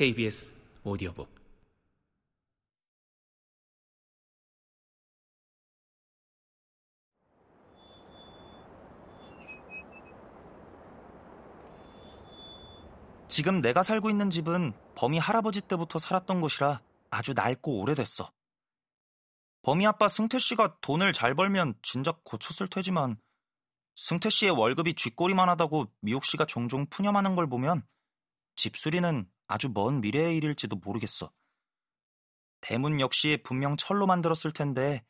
KBS 오디오북. 지금 내가 살고 있는 집은 범이 할아버지 때부터 살았던 곳이라 아주 낡고 오래됐어. 범이 아빠 승태 씨가 돈을 잘 벌면 진작 고쳤을 테지만 승태 씨의 월급이 쥐꼬리만 하다고 미옥 씨가 종종 푸념하는 걸 보면 집 수리는 아주 먼 미래의 일일지도 모르겠어. 대문 역시 분명 철로 만들었을 텐데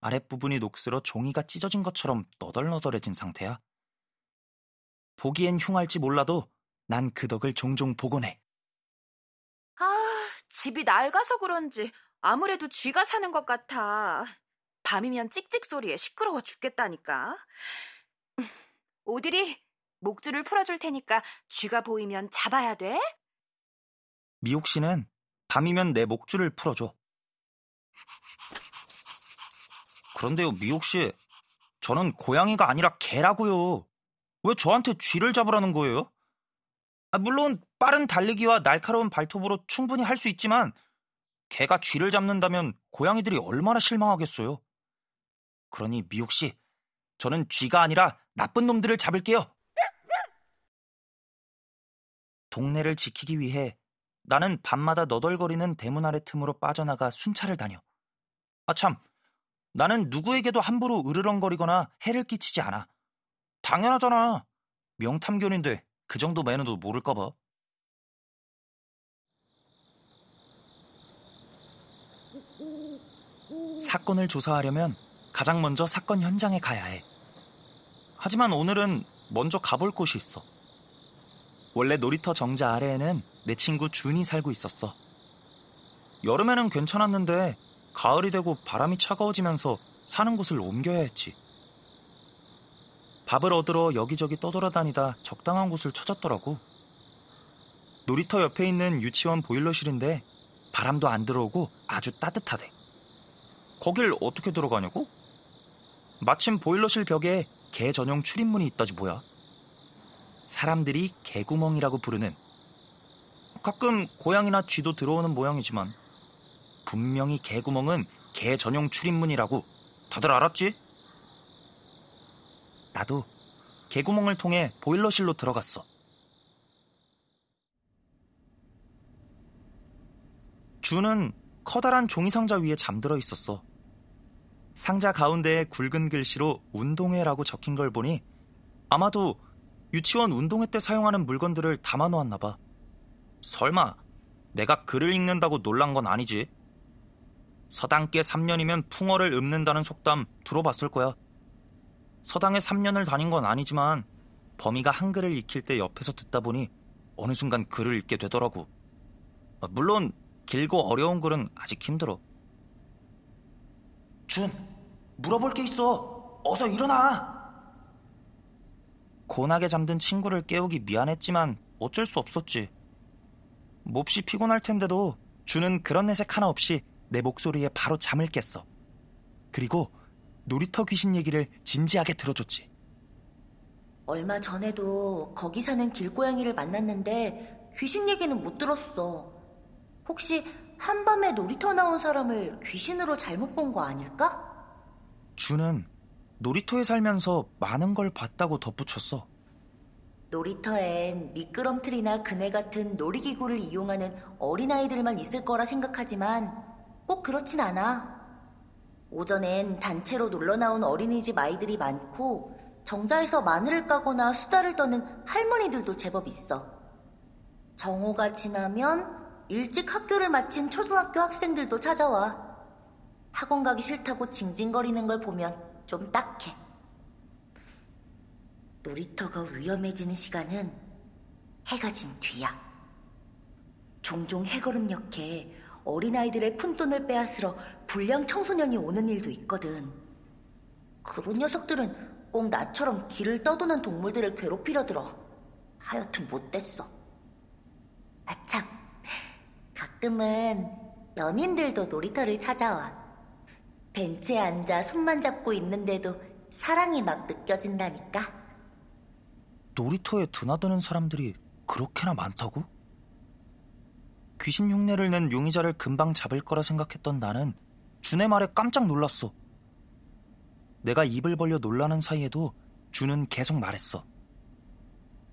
아랫부분이 녹슬어 종이가 찢어진 것처럼 너덜너덜해진 상태야. 보기엔 흉할지 몰라도 난 그 덕을 종종 보곤 해. 아, 집이 낡아서 그런지 아무래도 쥐가 사는 것 같아. 밤이면 찍찍 소리에 시끄러워 죽겠다니까. 오드리, 목줄을 풀어줄 테니까 쥐가 보이면 잡아야 돼. 미옥 씨는 밤이면 내 목줄을 풀어줘. 그런데요, 미옥 씨, 저는 고양이가 아니라 개라고요. 왜 저한테 쥐를 잡으라는 거예요? 아, 물론 빠른 달리기와 날카로운 발톱으로 충분히 할 수 있지만 개가 쥐를 잡는다면 고양이들이 얼마나 실망하겠어요. 그러니 미옥 씨, 저는 쥐가 아니라 나쁜 놈들을 잡을게요. 동네를 지키기 위해 나는 밤마다 너덜거리는 대문 아래 틈으로 빠져나가 순찰을 다녀. 아 참, 나는 누구에게도 함부로 으르렁거리거나 해를 끼치지 않아. 당연하잖아. 명탐견인데 그 정도 매너도 모를까 봐. 사건을 조사하려면 가장 먼저 사건 현장에 가야 해. 하지만 오늘은 먼저 가볼 곳이 있어. 원래 놀이터 정자 아래에는 내 친구 준이 살고 있었어. 여름에는 괜찮았는데 가을이 되고 바람이 차가워지면서 사는 곳을 옮겨야 했지. 밥을 얻으러 여기저기 떠돌아다니다 적당한 곳을 찾았더라고. 놀이터 옆에 있는 유치원 보일러실인데 바람도 안 들어오고 아주 따뜻하대. 거길 어떻게 들어가냐고? 마침 보일러실 벽에 개 전용 출입문이 있다지 뭐야. 사람들이 개구멍이라고 부르는, 가끔 고양이나 쥐도 들어오는 모양이지만 분명히 개구멍은 개 전용 출입문이라고. 다들 알았지? 나도 개구멍을 통해 보일러실로 들어갔어. 준은 커다란 종이상자 위에 잠들어 있었어. 상자 가운데에 굵은 글씨로 운동회라고 적힌 걸 보니 아마도 유치원 운동회 때 사용하는 물건들을 담아놓았나 봐. 설마 내가 글을 읽는다고 놀란 건 아니지? 서당께 3년이면 풍어를 읊는다는 속담 들어봤을 거야. 서당에 3년을 다닌 건 아니지만 범이가 한글을 익힐 때 옆에서 듣다 보니 어느 순간 글을 읽게 되더라고. 물론 길고 어려운 글은 아직 힘들어. 준, 물어볼 게 있어. 어서 일어나. 곤하게 잠든 친구를 깨우기 미안했지만 어쩔 수 없었지. 몹시 피곤할 텐데도 준은 그런 내색 하나 없이 내 목소리에 바로 잠을 깼어. 그리고 놀이터 귀신 얘기를 진지하게 들어줬지. 얼마 전에도 거기 사는 길고양이를 만났는데 귀신 얘기는 못 들었어. 혹시 한밤에 놀이터 나온 사람을 귀신으로 잘못 본 거 아닐까? 준은 놀이터에 살면서 많은 걸 봤다고 덧붙였어. 놀이터엔 미끄럼틀이나 그네 같은 놀이기구를 이용하는 어린아이들만 있을 거라 생각하지만 꼭 그렇진 않아. 오전엔 단체로 놀러 나온 어린이집 아이들이 많고 정자에서 마늘을 까거나 수다를 떠는 할머니들도 제법 있어. 정오가 지나면 일찍 학교를 마친 초등학교 학생들도 찾아와. 학원 가기 싫다고 징징거리는 걸 보면 좀 딱해. 놀이터가 위험해지는 시간은 해가 진 뒤야. 종종 해걸음 역해 어린아이들의 푼돈을 빼앗으러 불량 청소년이 오는 일도 있거든. 그런 녀석들은 꼭 나처럼 길을 떠도는 동물들을 괴롭히려 들어. 하여튼 못됐어. 아참, 가끔은 연인들도 놀이터를 찾아와. 벤치에 앉아 손만 잡고 있는데도 사랑이 막 느껴진다니까. 놀이터에 드나드는 사람들이 그렇게나 많다고? 귀신 흉내를 낸 용의자를 금방 잡을 거라 생각했던 나는 준의 말에 깜짝 놀랐어. 내가 입을 벌려 놀라는 사이에도 준은 계속 말했어.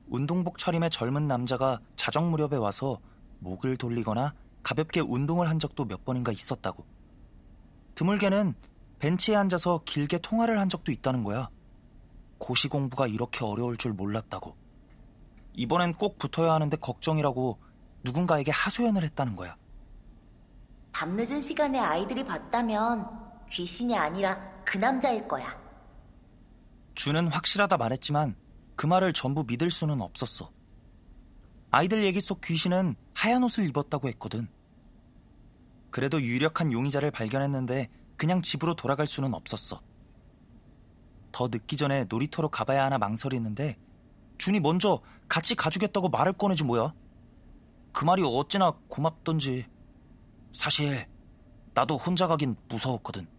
운동복 차림의 젊은 남자가 자정 무렵에 와서 목을 돌리거나 가볍게 운동을 한 적도 몇 번인가 있었다고. 드물게는 벤치에 앉아서 길게 통화를 한 적도 있다는 거야. 고시 공부가 이렇게 어려울 줄 몰랐다고. 이번엔 꼭 붙어야 하는데 걱정이라고 누군가에게 하소연을 했다는 거야. 밤늦은 시간에 아이들이 봤다면 귀신이 아니라 그 남자일 거야. 준은 확실하다 말했지만 그 말을 전부 믿을 수는 없었어. 아이들 얘기 속 귀신은 하얀 옷을 입었다고 했거든. 그래도 유력한 용의자를 발견했는데 그냥 집으로 돌아갈 수는 없었어. 더 늦기 전에 놀이터로 가봐야 하나 망설이는데 준이 먼저 같이 가주겠다고 말을 꺼내지 뭐야. 그 말이 어찌나 고맙던지. 사실 나도 혼자 가긴 무서웠거든.